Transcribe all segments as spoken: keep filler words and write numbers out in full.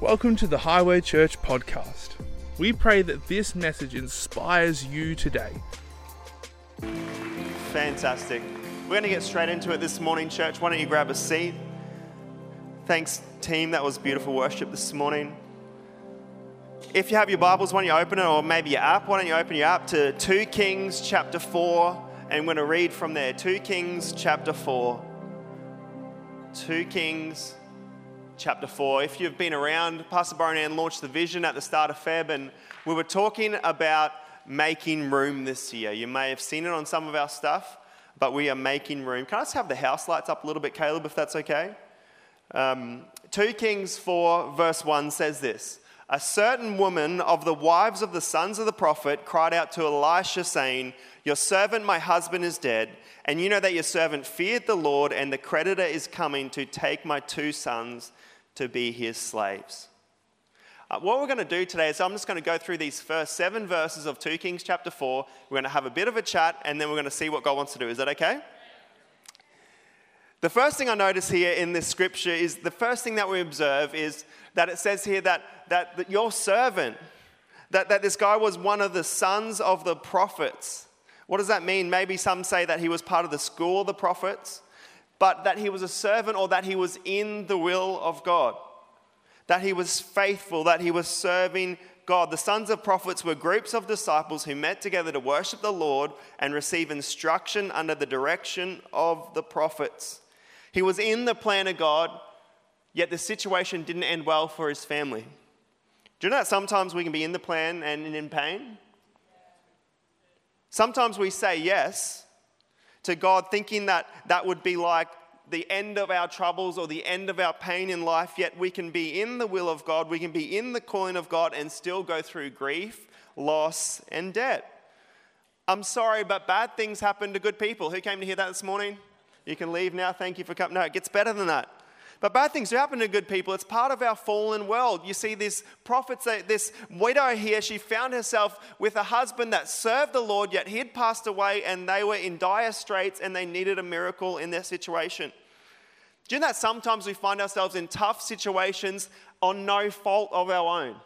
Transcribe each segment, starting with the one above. Welcome to the Highway Church Podcast. We pray that this message inspires you today. Fantastic. We're going to get straight into it this morning, church. Why don't you grab a seat? Thanks, team. That was beautiful worship this morning. If you have your Bibles, why don't you open it, or maybe your app? Why don't you open your app to Second Kings chapter four, and we're going to read from there. Second Kings chapter four. Second Kings chapter four. If you've been around, Pastor Boronan launched the vision at the start of February, and we were talking about making room this year. You may have seen it on some of our stuff, but we are making room. Can I just have the house lights up a little bit, Caleb, if that's okay? Um, Second Kings four, verse one says this. A certain woman of the wives of the sons of the prophet cried out to Elisha, saying, "Your servant, my husband, is dead, and you know that your servant feared the Lord, and the creditor is coming to take my two sons to be his slaves." Uh, what we're going to do today is I'm just going to go through these first seven verses of Second Kings chapter four. We're going to have a bit of a chat, and then we're going to see what God wants to do. Is that okay? The first thing I notice here in this scripture is the first thing that we observe is that it says here that, that, that your servant, that, that this guy was one of the sons of the prophets. What does that mean? Maybe some say that he was part of the school of the prophets, but that he was a servant, or that he was in the will of God, that he was faithful, that he was serving God. The sons of prophets were groups of disciples who met together to worship the Lord and receive instruction under the direction of the prophets. He was in the plan of God, yet the situation didn't end well for his family. Do you know that sometimes we can be in the plan and in pain? Sometimes we say yes to God thinking that that would be like the end of our troubles or the end of our pain in life, yet we can be in the will of God, we can be in the calling of God and still go through grief, loss, and debt. I'm sorry, but bad things happen to good people. Who came to hear that this morning? You can leave now. Thank you for coming. No, it gets better than that. But bad things do happen to good people. It's part of our fallen world. You see, this prophet, this widow here, she found herself with a husband that served the Lord, yet he'd passed away, and they were in dire straits, and they needed a miracle in their situation. Do you know that sometimes we find ourselves in tough situations on no fault of our own?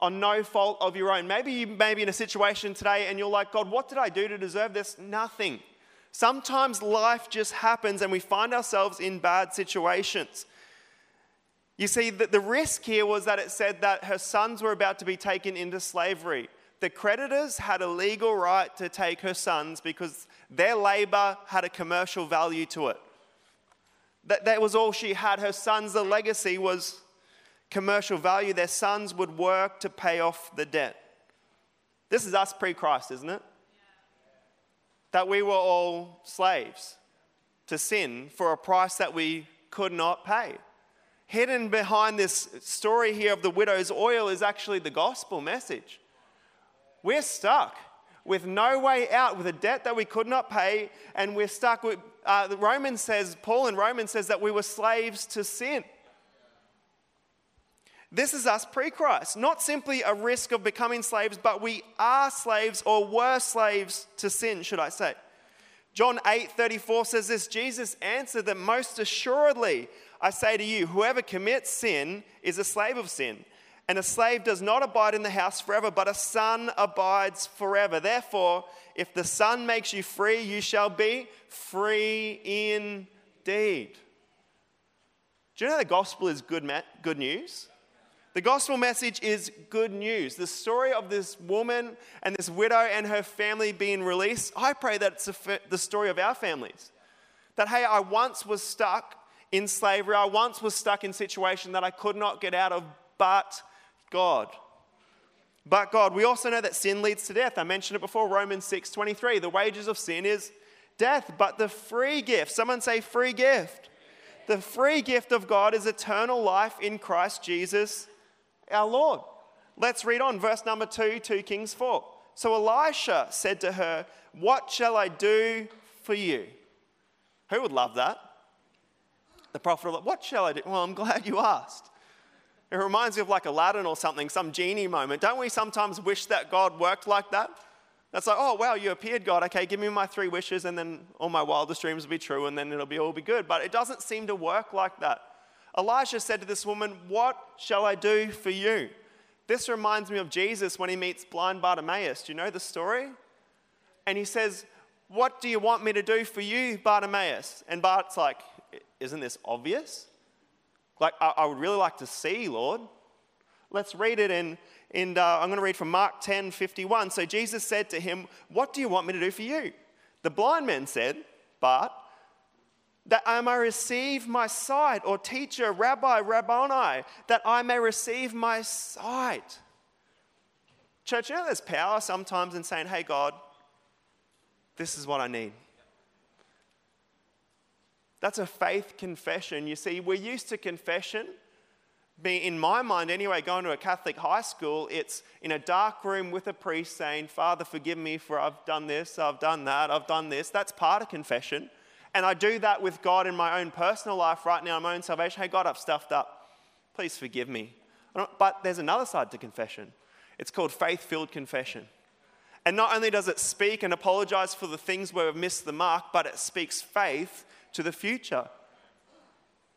On no fault of your own. Maybe you may be in a situation today and you're like, "God, what did I do to deserve this?" Nothing. Sometimes life just happens and we find ourselves in bad situations. You see, the, the risk here was that it said that her sons were about to be taken into slavery. The creditors had a legal right to take her sons because their labor had a commercial value to it. That, that was all she had. Her sons, the legacy was commercial value. Their sons would work to pay off the debt. This is us pre-Christ, isn't it? That we were all slaves to sin for a price that we could not pay. Hidden behind this story here of the widow's oil is actually the gospel message. We're stuck with no way out, with a debt that we could not pay, and we're stuck with, uh, the Romans says, Paul in Romans says that we were slaves to sin. This is us pre-Christ, not simply a risk of becoming slaves, but we are slaves, or were slaves to sin, should I say. John eight thirty-four says this, Jesus answered them, "Most assuredly, I say to you, whoever commits sin is a slave of sin. And a slave does not abide in the house forever, but a son abides forever. Therefore, if the son makes you free, you shall be free indeed." Do you know the gospel is good, good news? The gospel message is good news. The story of this woman and this widow and her family being released, I pray that it's the story of our families. That, hey, I once was stuck in slavery. I once was stuck in a situation that I could not get out of, but God. But God. We also know that sin leads to death. I mentioned it before, Romans six twenty-three. The wages of sin is death, but the free gift. Someone say free gift. The free gift of God is eternal life in Christ Jesus our Lord. Let's read on, verse number two, Second Kings four. So Elisha said to her, "What shall I do for you?" Who would love that? The prophet of God, "What shall I do?" Well, I'm glad you asked. It reminds me of like Aladdin or something, some genie moment. Don't we sometimes wish that God worked like that? That's like, "Oh, wow, you appeared, God. Okay, give me my three wishes and then all my wildest dreams will be true and then it'll be all be good." But it doesn't seem to work like that. Elisha said to this woman, "What shall I do for you?" This reminds me of Jesus when he meets blind Bartimaeus. Do you know the story? And he says, "What do you want me to do for you, Bartimaeus?" And Bart's like, "Isn't this obvious? Like, I, I would really like to see, Lord." Let's read it, and in, in, uh, I'm going to read from Mark ten fifty-one. So Jesus said to him, "What do you want me to do for you?" The blind man said, "Bart, that I may receive my sight," or teacher, rabbi, rabboni, "that I may receive my sight." Church, you know there's power sometimes in saying, "Hey, God, this is what I need." That's a faith confession. You see, we're used to confession. Being, in my mind anyway, going to a Catholic high school, it's in a dark room with a priest saying, "Father, forgive me for I've done this, I've done that, I've done this." That's part of confession. And I do that with God in my own personal life right now, my own salvation. "Hey, God, I've stuffed up. Please forgive me." I don't, but there's another side to confession. It's called faith-filled confession. And not only does it speak and apologize for the things where we've missed the mark, but it speaks faith to the future.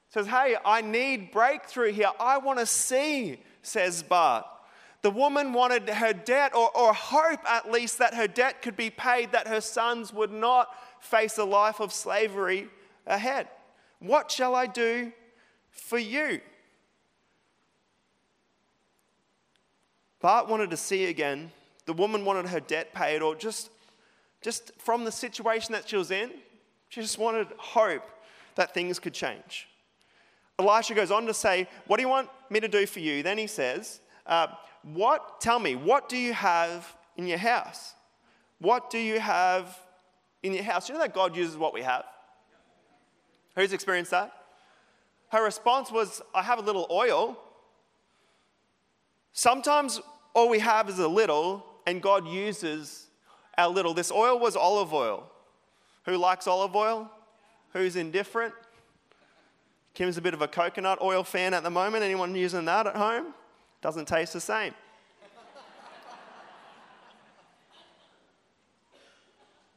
It says, "Hey, I need breakthrough here. I want to see," says Bart. The woman wanted her debt, or, or hope at least that her debt could be paid, that her sons would not face a life of slavery ahead. "What shall I do for you?" Bart wanted to see again. The woman wanted her debt paid, or just, just from the situation that she was in, she just wanted hope that things could change. Elisha goes on to say, "What do you want me to do for you?" Then he says, uh, "What? Tell me, what do you have in your house? What do you have in your house?" You know that God uses what we have. Who's experienced that? Her response was, "I have a little oil." Sometimes all we have is a little, and God uses our little. This oil was olive oil. Who likes olive oil? Who's indifferent? Kim's a bit of a coconut oil fan at the moment. Anyone using that at home? Doesn't taste the same.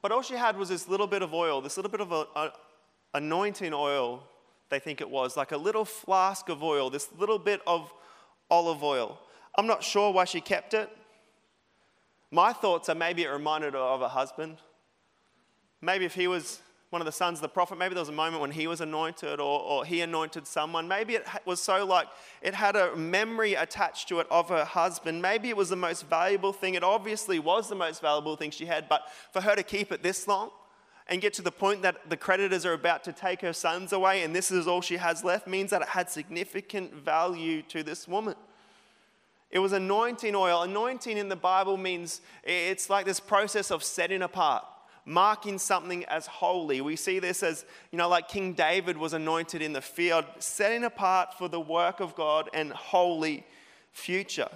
But all she had was this little bit of oil, this little bit of a, a, anointing oil, they think it was, like a little flask of oil, this little bit of olive oil. I'm not sure why she kept it. My thoughts are maybe it reminded her of her husband. Maybe if he was one of the sons of the prophet, maybe there was a moment when he was anointed, or, or he anointed someone. Maybe it was so like it had a memory attached to it of her husband. Maybe it was the most valuable thing. It obviously was the most valuable thing she had, but for her to keep it this long and get to the point that the creditors are about to take her sons away and this is all she has left means that it had significant value to this woman. It was anointing oil. Anointing in the Bible means it's like this process of setting apart, marking something as holy. We see this as, you know, like King David was anointed in the field, setting apart for the work of God and holy future.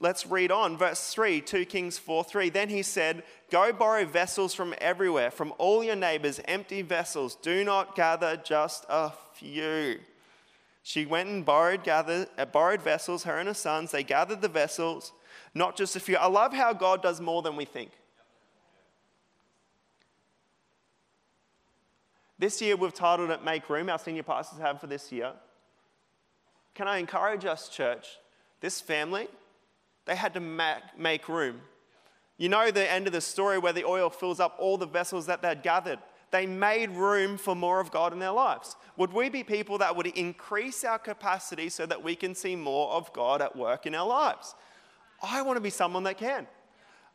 Let's read on, verse three, two Kings four three. "Then he said, 'Go borrow vessels from everywhere, from all your neighbors, empty vessels. Do not gather just a few.' She went and borrowed, gathered, uh, borrowed vessels, her and her sons. They gathered the vessels, not just a few." I love how God does more than we think. This year we've titled it "Make Room," our senior pastors have for this year. Can I encourage us, church? This family, they had to make room. You know the end of the story where the oil fills up all the vessels that they'd gathered. They made room for more of God in their lives. Would we be people that would increase our capacity so that we can see more of God at work in our lives? I want to be someone that can.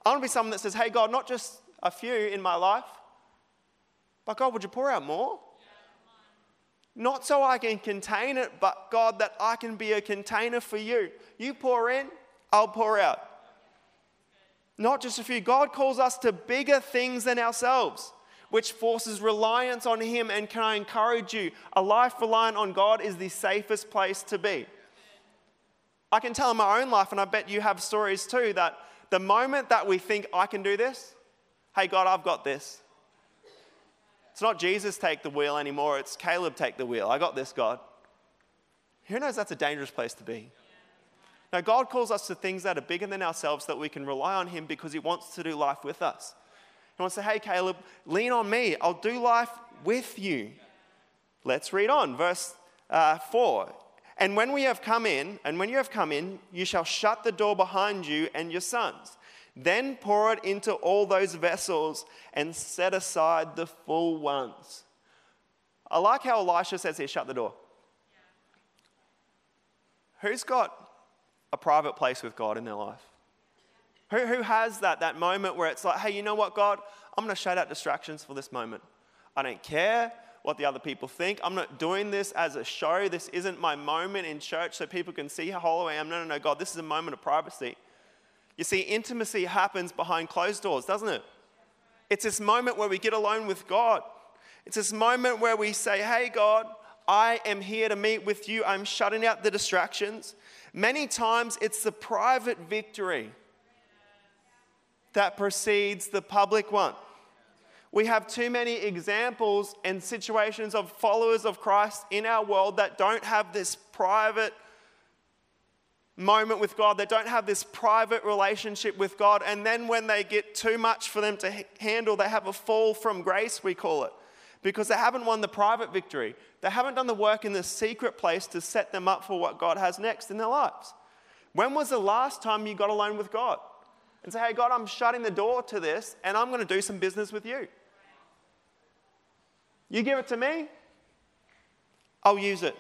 I want to be someone that says, "Hey, God, not just a few in my life, but God, would you pour out more?" Yeah. Not so I can contain it, but God, that I can be a container for you. You pour in, I'll pour out. Not just a few. God calls us to bigger things than ourselves, which forces reliance on Him. And can I encourage you, a life reliant on God is the safest place to be. I can tell in my own life, and I bet you have stories too, that the moment that we think, "I can do this, hey God, I've got this," it's not Jesus take the wheel anymore, it's Caleb take the wheel. "I got this, God." Who knows, that's a dangerous place to be. Now God calls us to things that are bigger than ourselves that we can rely on Him because He wants to do life with us. He wants to say, "Hey Caleb, lean on me, I'll do life with you." Let's read on, verse uh, four. And when we have come in, and when you have come in, you shall shut the door behind you and your sons. Then pour it into all those vessels and set aside the full ones. I like how Elisha says here, shut the door. Yeah. Who's got a private place with God in their life? Who, who has that, that moment where it's like, hey, you know what, God? I'm going to shut out distractions for this moment. I don't care what the other people think. I'm not doing this as a show. This isn't my moment in church so people can see how holy I am. No, no, no, God, this is a moment of privacy. You see, intimacy happens behind closed doors, doesn't it? It's this moment where we get alone with God. It's this moment where we say, hey, God, I am here to meet with you. I'm shutting out the distractions. Many times it's the private victory that precedes the public one. We have too many examples and situations of followers of Christ in our world that don't have this private moment with God, that don't have this private relationship with God, and then when they get too much for them to handle, they have a fall from grace, we call it, because they haven't won the private victory. They haven't done the work in the secret place to set them up for what God has next in their lives. When was the last time you got alone with God? And say, hey, God, I'm shutting the door to this, and I'm going to do some business with you. You give it to me, I'll use it.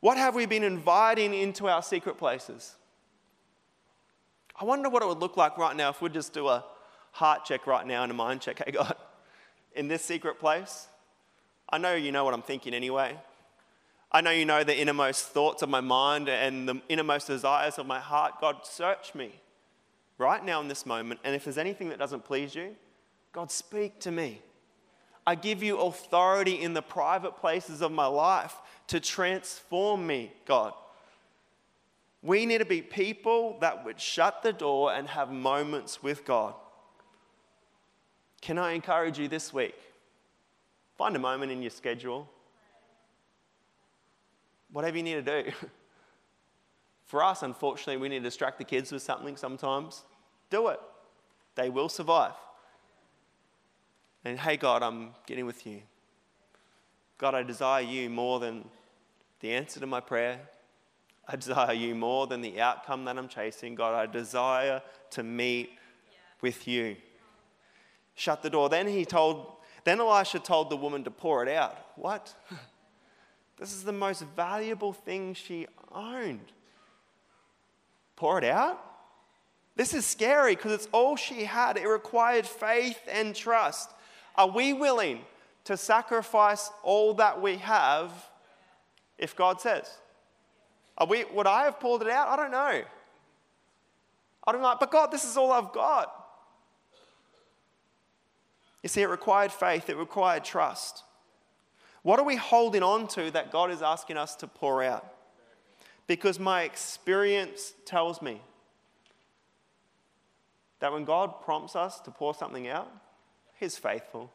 What have we been inviting into our secret places? I wonder what it would look like right now if we just do a heart check right now and a mind check. Hey, God, in this secret place, I know you know what I'm thinking anyway. I know you know the innermost thoughts of my mind and the innermost desires of my heart. God, search me right now in this moment. And if there's anything that doesn't please you, God, speak to me. I give you authority in the private places of my life to transform me, God. We need to be people that would shut the door and have moments with God. Can I encourage you this week? Find a moment in your schedule. Whatever you need to do. For us, unfortunately, we need to distract the kids with something sometimes. Do it. They will survive. And hey, God, I'm getting with you. God, I desire you more than the answer to my prayer. I desire you more than the outcome that I'm chasing. God, I desire to meet with you. Shut the door. Then he told, then Elisha told the woman to pour it out. What? This is the most valuable thing she owned. Pour it out? This is scary because it's all she had. It required faith and trust. Are we willing to sacrifice all that we have if God says? Are we? Would I have pulled it out? I don't know. I don't know. But God, this is all I've got. You see, it required faith. It required trust. What are we holding on to that God is asking us to pour out? Because my experience tells me that when God prompts us to pour something out, he's faithful.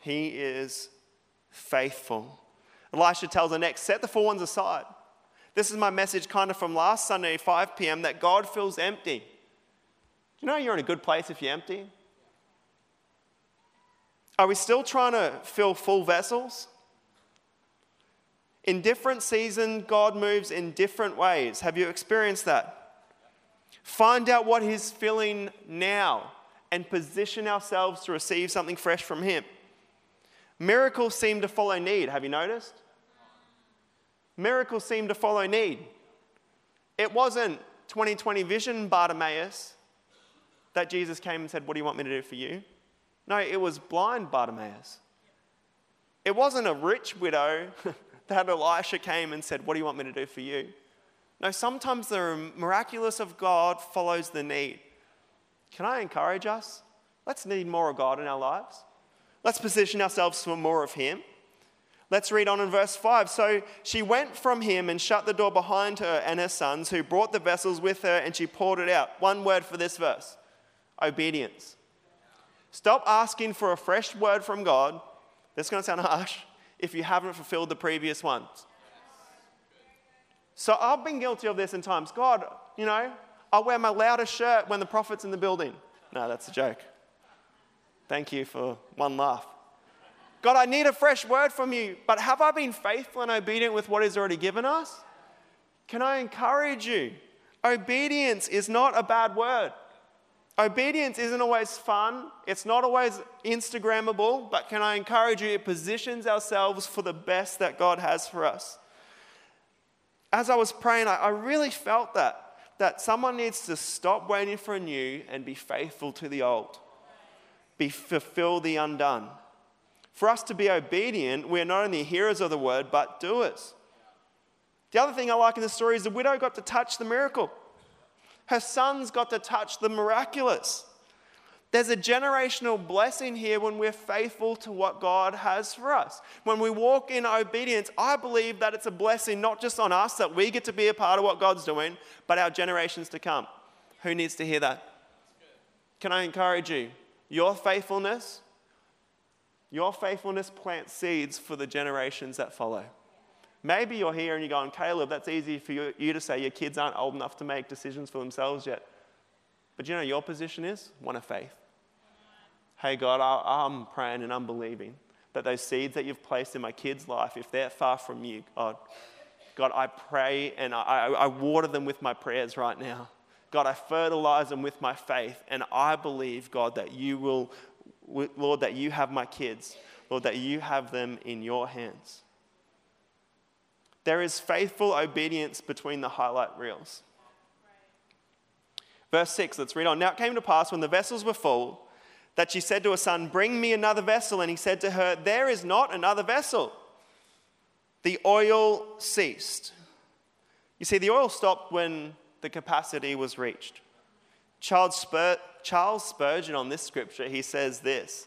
He is faithful. Elisha tells her next, set the full ones aside. This is my message kind of from last Sunday, five p.m., that God feels empty. You know you're in a good place if you're empty? Are we still trying to fill full vessels? In different seasons, God moves in different ways. Have you experienced that? Find out what he's filling now and position ourselves to receive something fresh from him. Miracles seem to follow need. Have you noticed? Miracles seem to follow need. It wasn't twenty twenty vision Bartimaeus that Jesus came and said, what do you want me to do for you? No, it was blind Bartimaeus. It wasn't a rich widow that Elisha came and said, what do you want me to do for you? No, sometimes the miraculous of God follows the need. Can I encourage us? Let's need more of God in our lives. Let's position ourselves for more of him. Let's read on in verse five. So she went from him and shut the door behind her and her sons, who brought the vessels with her, and she poured it out. One word for this verse: obedience. Stop asking for a fresh word from God. That's going to sound harsh if you haven't fulfilled the previous ones. So I've been guilty of this in times. God, you know, I wear my loudest shirt when the prophet's in the building. No, that's a joke. Thank you for one laugh. God, I need a fresh word from you, but have I been faithful and obedient with what is already given us? Can I encourage you? Obedience is not a bad word. Obedience isn't always fun. It's not always Instagrammable, but can I encourage you, it positions ourselves for the best that God has for us. As I was praying, I really felt that, that someone needs to stop waiting for a new and be faithful to the old. Be fulfill the undone. For us to be obedient, we are not only hearers of the word, but doers. The other thing I like in the story is the widow got to touch the miracle. Her sons got to touch the miraculous. There's a generational blessing here when we're faithful to what God has for us. When we walk in obedience, I believe that it's a blessing not just on us that we get to be a part of what God's doing, but our generations to come. Who needs to hear that? Can I encourage you? Your faithfulness, your faithfulness plants seeds for the generations that follow. Maybe you're here and you're going, Caleb, that's easy for you, you to say. Your kids aren't old enough to make decisions for themselves yet. But you know your position is? One of faith. Hey, God, I, I'm praying and I'm believing that those seeds that you've placed in my kids' life, if they're far from you, God, God, I pray and I, I water them with my prayers right now. God, I fertilize them with my faith, and I believe, God, that you will, Lord, that you have my kids. Lord, that you have them in your hands. There is faithful obedience between the highlight reels. Verse six, let's read on. Now it came to pass when the vessels were full that she said to her son, bring me another vessel. And he said to her, there is not another vessel. The oil ceased. You see, the oil stopped when the capacity was reached. Charles Spur- Charles Spurgeon on this scripture, he says this,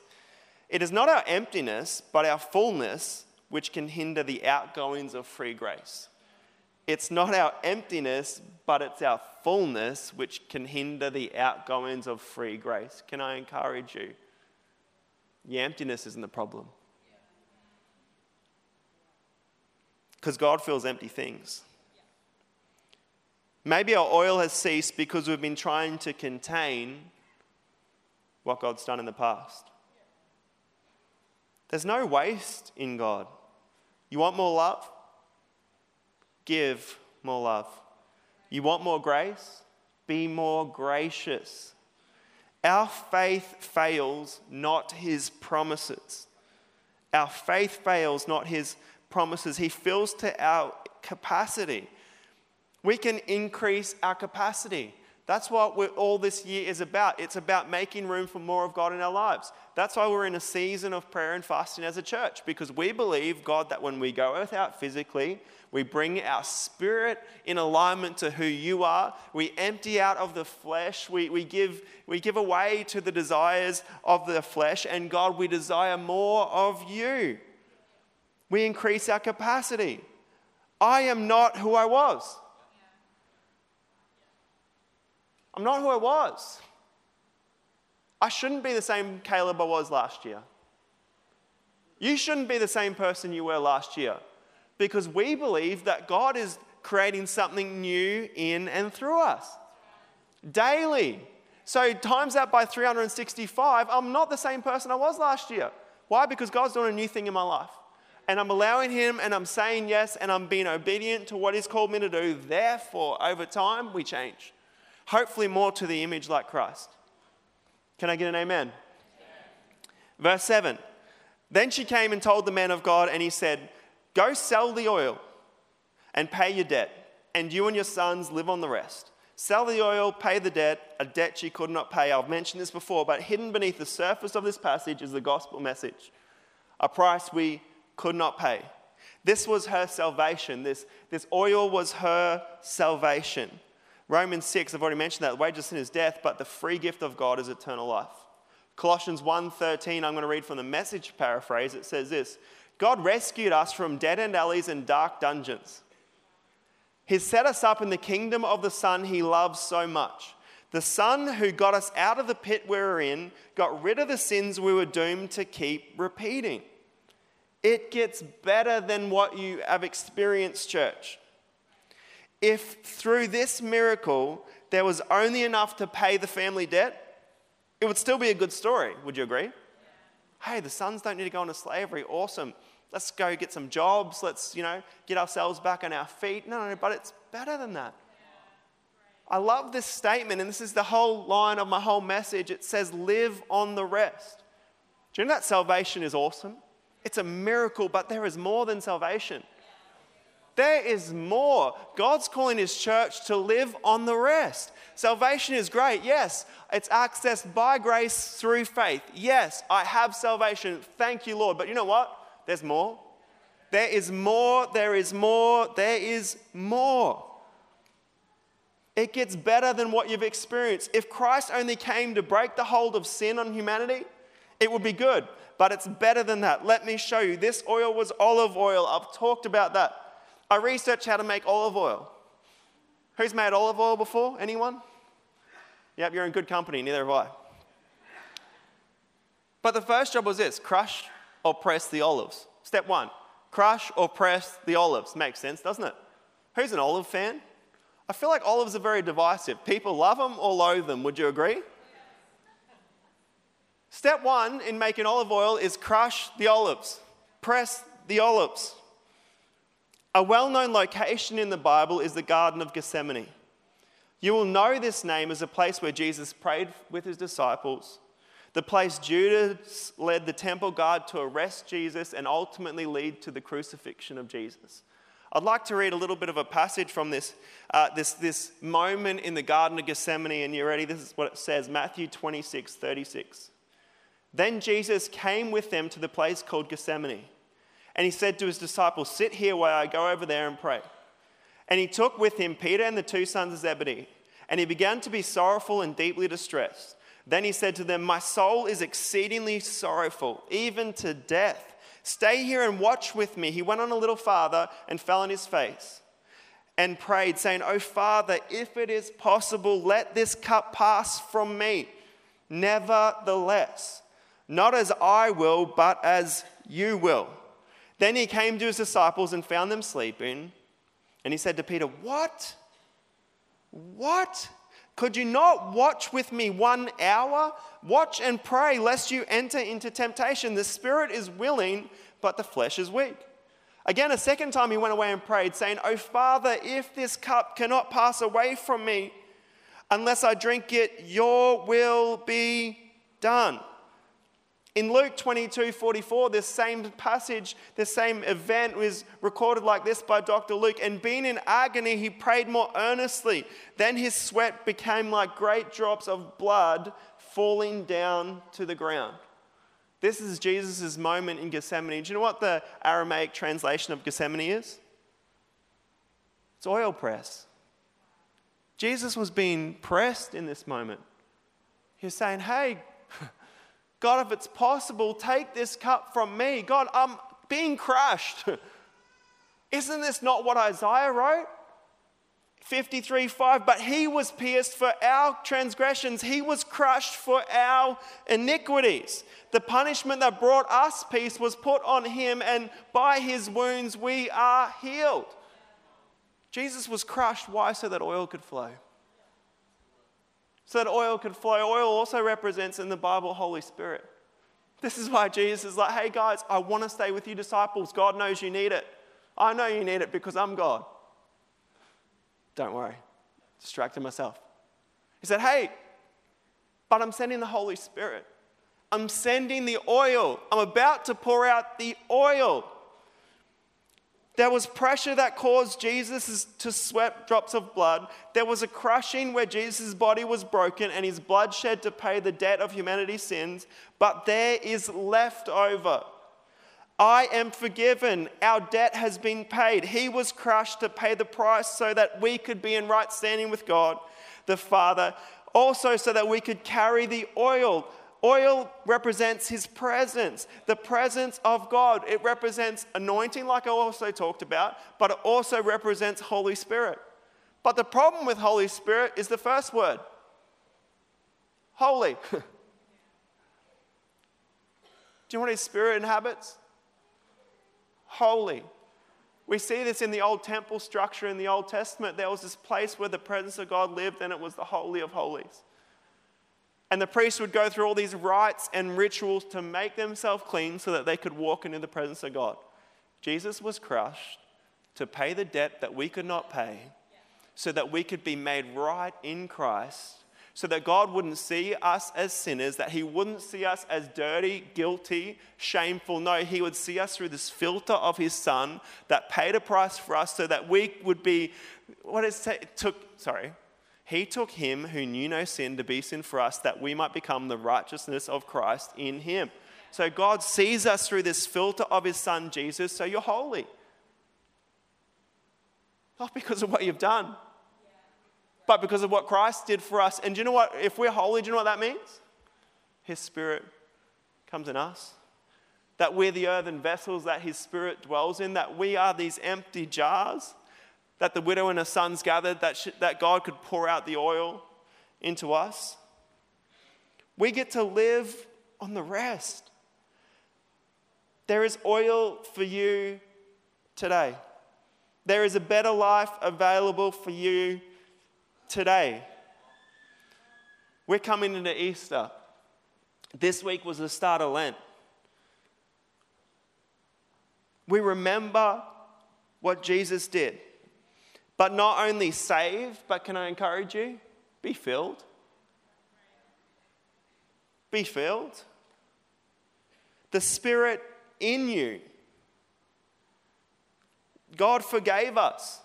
it is not our emptiness, but our fullness which can hinder the outgoings of free grace. It's not our emptiness, but it's our fullness which can hinder the outgoings of free grace. Can I encourage you? Your emptiness isn't the problem. Because God fills empty things. Maybe our oil has ceased because we've been trying to contain what God's done in the past. There's no waste in God. You want more love? Give more love. You want more grace? Be more gracious. Our faith fails, not his promises. Our faith fails, not his promises. He fills to our capacity. We can increase our capacity. That's what we're, all this year is about. It's about making room for more of God in our lives. That's why we're in a season of prayer and fasting as a church, because we believe, God, that when we go without physically, we bring our spirit in alignment to who you are. We empty out of the flesh. We, we, give, we give away to the desires of the flesh. And God, we desire more of you. We increase our capacity. I am not who I was. I'm not who I was. I shouldn't be the same Caleb I was last year. You shouldn't be the same person you were last year, because we believe that God is creating something new in and through us daily. So times that by three hundred sixty-five, I'm not the same person I was last year. Why? Because God's doing a new thing in my life. And I'm allowing him, and I'm saying yes, and I'm being obedient to what he's called me to do. Therefore, over time, we change. Hopefully more to the image like Christ. Can I get an amen? Amen? Verse seven. Then she came and told the man of God, and he said, go sell the oil and pay your debt, and you and your sons live on the rest. Sell the oil, pay the debt, a debt she could not pay. I've mentioned this before, but hidden beneath the surface of this passage is the gospel message. A price we could not pay. This was her salvation. This, this oil was her salvation. Romans six, I've already mentioned that. The wage of sin is death, but the free gift of God is eternal life. Colossians one thirteen, I'm going to read from the Message paraphrase. It says this, God rescued us from dead-end alleys and dark dungeons. He set us up in the kingdom of the Son he loves so much. The Son who got us out of the pit we were in, got rid of the sins we were doomed to keep repeating. It gets better than what you have experienced, church. If through this miracle there was only enough to pay the family debt, it would still be a good story. Would you agree? hey, the sons don't need to go into slavery. Awesome. Let's go get some jobs. Let's, you know, get ourselves back on our feet. No, no, no, but it's better than that. I love this statement, and this is the whole line of my whole message. It says, live on the rest. Do you know that salvation is awesome? It's a miracle, but there is more than salvation. There is more. God's calling his church to live on the rest. Salvation is great, yes. It's accessed by grace through faith. Yes, I have salvation. Thank you, Lord. But you know what? There's more. There is more, there is more, there is more. It gets better than what you've experienced. If Christ only came to break the hold of sin on humanity, it would be good, but it's better than that. Let me show you. This oil was olive oil. I've talked about that. I researched how to make olive oil. Who's made olive oil before? Anyone? Yep, you're in good company. Neither have I. But the first job was this, crush or press the olives. Step one, crush or press the olives. Makes sense, doesn't it? Who's an olive fan? I feel like olives are very divisive. People love them or loathe them. Would you agree? Yes. Step one in making olive oil is crush the olives. Press the olives. A well-known location in the Bible is the Garden of Gethsemane. You will know this name as a place where Jesus prayed with his disciples, the place Judas led the temple guard to arrest Jesus and ultimately lead to the crucifixion of Jesus. I'd like to read a little bit of a passage from this, uh, this, this moment in the Garden of Gethsemane, and you ready? This is what it says, Matthew twenty-six thirty-six. Then Jesus came with them to the place called Gethsemane, and he said to his disciples, sit here while I go over there and pray. And he took with him Peter and the two sons of Zebedee, and he began to be sorrowful and deeply distressed. Then he said to them, my soul is exceedingly sorrowful, even to death. Stay here and watch with me. He went on a little farther and fell on his face and prayed, saying, O Father, if it is possible, let this cup pass from me. Nevertheless, not as I will, but as you will. Then he came to his disciples and found them sleeping. And he said to Peter, What? What? Could you not watch with me one hour? Watch and pray, lest you enter into temptation. The spirit is willing, but the flesh is weak. Again, a second time he went away and prayed, saying, O Father, if this cup cannot pass away from me, unless I drink it, your will be done. In Luke twenty-two forty-four, this same passage, this same event was recorded like this by Doctor Luke. And being in agony, he prayed more earnestly. Then his sweat became like great drops of blood falling down to the ground. This is Jesus' moment in Gethsemane. Do you know what the Aramaic translation of Gethsemane is? It's oil press. Jesus was being pressed in this moment. He was saying, hey, God, if it's possible, take this cup from me. God, I'm being crushed. Isn't this not what Isaiah wrote? fifty-three five, but he was pierced for our transgressions. He was crushed for our iniquities. The punishment that brought us peace was put on him, and by his wounds we are healed. Jesus was crushed. Why? So that oil could flow. So that oil could flow. Oil also represents in the Bible Holy Spirit. This is why Jesus is like, hey guys, I want to stay with you disciples. God knows you need it. I know you need it because I'm God. Don't worry. Distracted myself. He said, hey, but I'm sending the Holy Spirit. I'm sending the oil. I'm about to pour out the oil. There was pressure that caused Jesus to sweat drops of blood. There was a crushing where Jesus' body was broken and his blood shed to pay the debt of humanity's sins. But there is leftover. I am forgiven. Our debt has been paid. He was crushed to pay the price so that we could be in right standing with God, the Father. Also so that we could carry the oil. Oil represents his presence, the presence of God. It represents anointing, like I also talked about, but it also represents Holy Spirit. But the problem with Holy Spirit is the first word, holy. Do you know what his spirit inhabits? Holy. We see this in the old temple structure in the Old Testament. There was this place where the presence of God lived, and it was the Holy of Holies. And the priest would go through all these rites and rituals to make themselves clean so that they could walk into the presence of God. Jesus was crushed to pay the debt that we could not pay, so that we could be made right in Christ, so that God wouldn't see us as sinners, that he wouldn't see us as dirty, guilty, shameful. No, he would see us through this filter of his son that paid a price for us so that we would be, what is it took, sorry, he took him who knew no sin to be sin for us, that we might become the righteousness of Christ in him. So God sees us through this filter of his son, Jesus, so you're holy. Not because of what you've done, but because of what Christ did for us. And do you know what? If we're holy, do you know what that means? His Spirit comes in us. That we're the earthen vessels that his Spirit dwells in. That we are these empty jars that the widow and her sons gathered, that, sh- that God could pour out the oil into us. We get to live on the rest. There is oil for you today. There is a better life available for you today. We're coming into Easter. This week was the start of Lent. We remember what Jesus did. But not only save, but can I encourage you? Be filled. Be filled. The Spirit in you. God forgave us.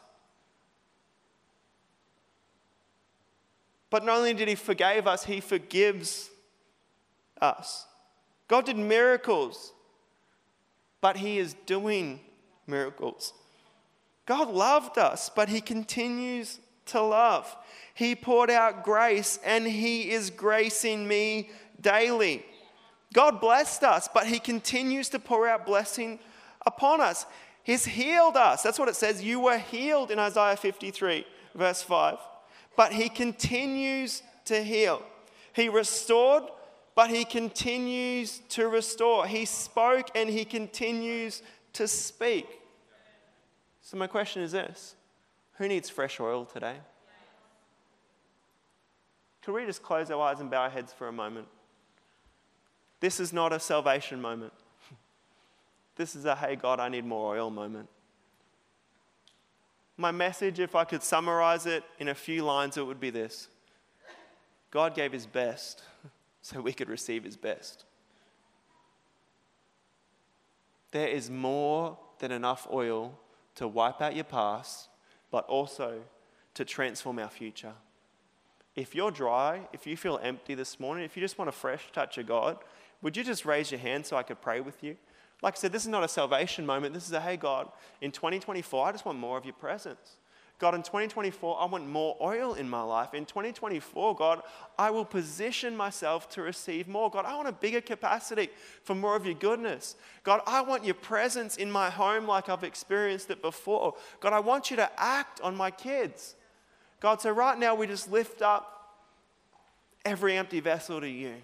But not only did he forgive us, he forgives us. God did miracles, but he is doing miracles. God loved us, but he continues to love. He poured out grace, and he is gracing me daily. God blessed us, but he continues to pour out blessing upon us. He's healed us. That's what it says. You were healed in Isaiah fifty-three, verse five. But he continues to heal. He restored, but he continues to restore. He spoke, and he continues to speak. So my question is this. Who needs fresh oil today? Could we just close our eyes and bow our heads for a moment? This is not a salvation moment. This is a, hey, God, I need more oil moment. My message, if I could summarize it in a few lines, it would be this. God gave his best so we could receive his best. There is more than enough oil to wipe out your past, but also to transform our future. If you're dry, if you feel empty this morning, if you just want a fresh touch of God, would you just raise your hand so I could pray with you? Like I said, this is not a salvation moment. This is a, hey, God, in twenty twenty-four, I just want more of your presence. God, in twenty twenty-four, I want more oil in my life. In twenty twenty-four, God, I will position myself to receive more. God, I want a bigger capacity for more of your goodness. God, I want your presence in my home like I've experienced it before. God, I want you to act on my kids. God, so right now we just lift up every empty vessel to you.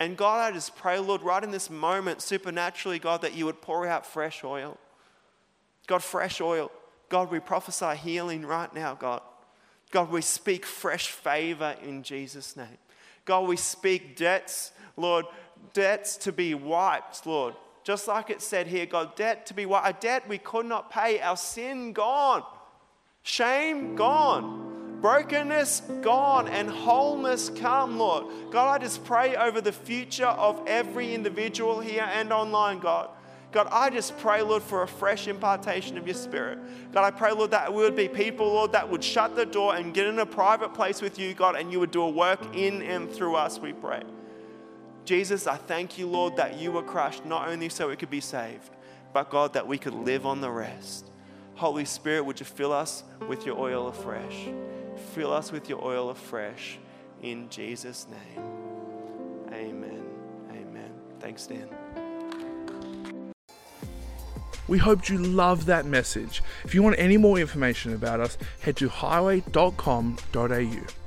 And God, I just pray, Lord, right in this moment, supernaturally, God, that you would pour out fresh oil. God, fresh oil. God, we prophesy healing right now, God. God, we speak fresh favor in Jesus' name. God, we speak debts, Lord, debts to be wiped, Lord. Just like it said here, God, debt to be wiped. A debt we could not pay. Our sin gone. Shame gone. Brokenness gone and wholeness come, Lord. God, I just pray over the future of every individual here and online, God. God, I just pray, Lord, for a fresh impartation of your Spirit. God, I pray, Lord, that we would be people, Lord, that would shut the door and get in a private place with you, God, and you would do a work in and through us, we pray. Jesus, I thank you, Lord, that you were crushed not only so we could be saved, but, God, that we could live on the rest. Holy Spirit, would you fill us with your oil afresh? Fill us with your oil afresh in Jesus' name. Amen. Amen. Thanks, Dan. We hoped you loved that message. If you want any more information about us, head to highway dot com dot a u.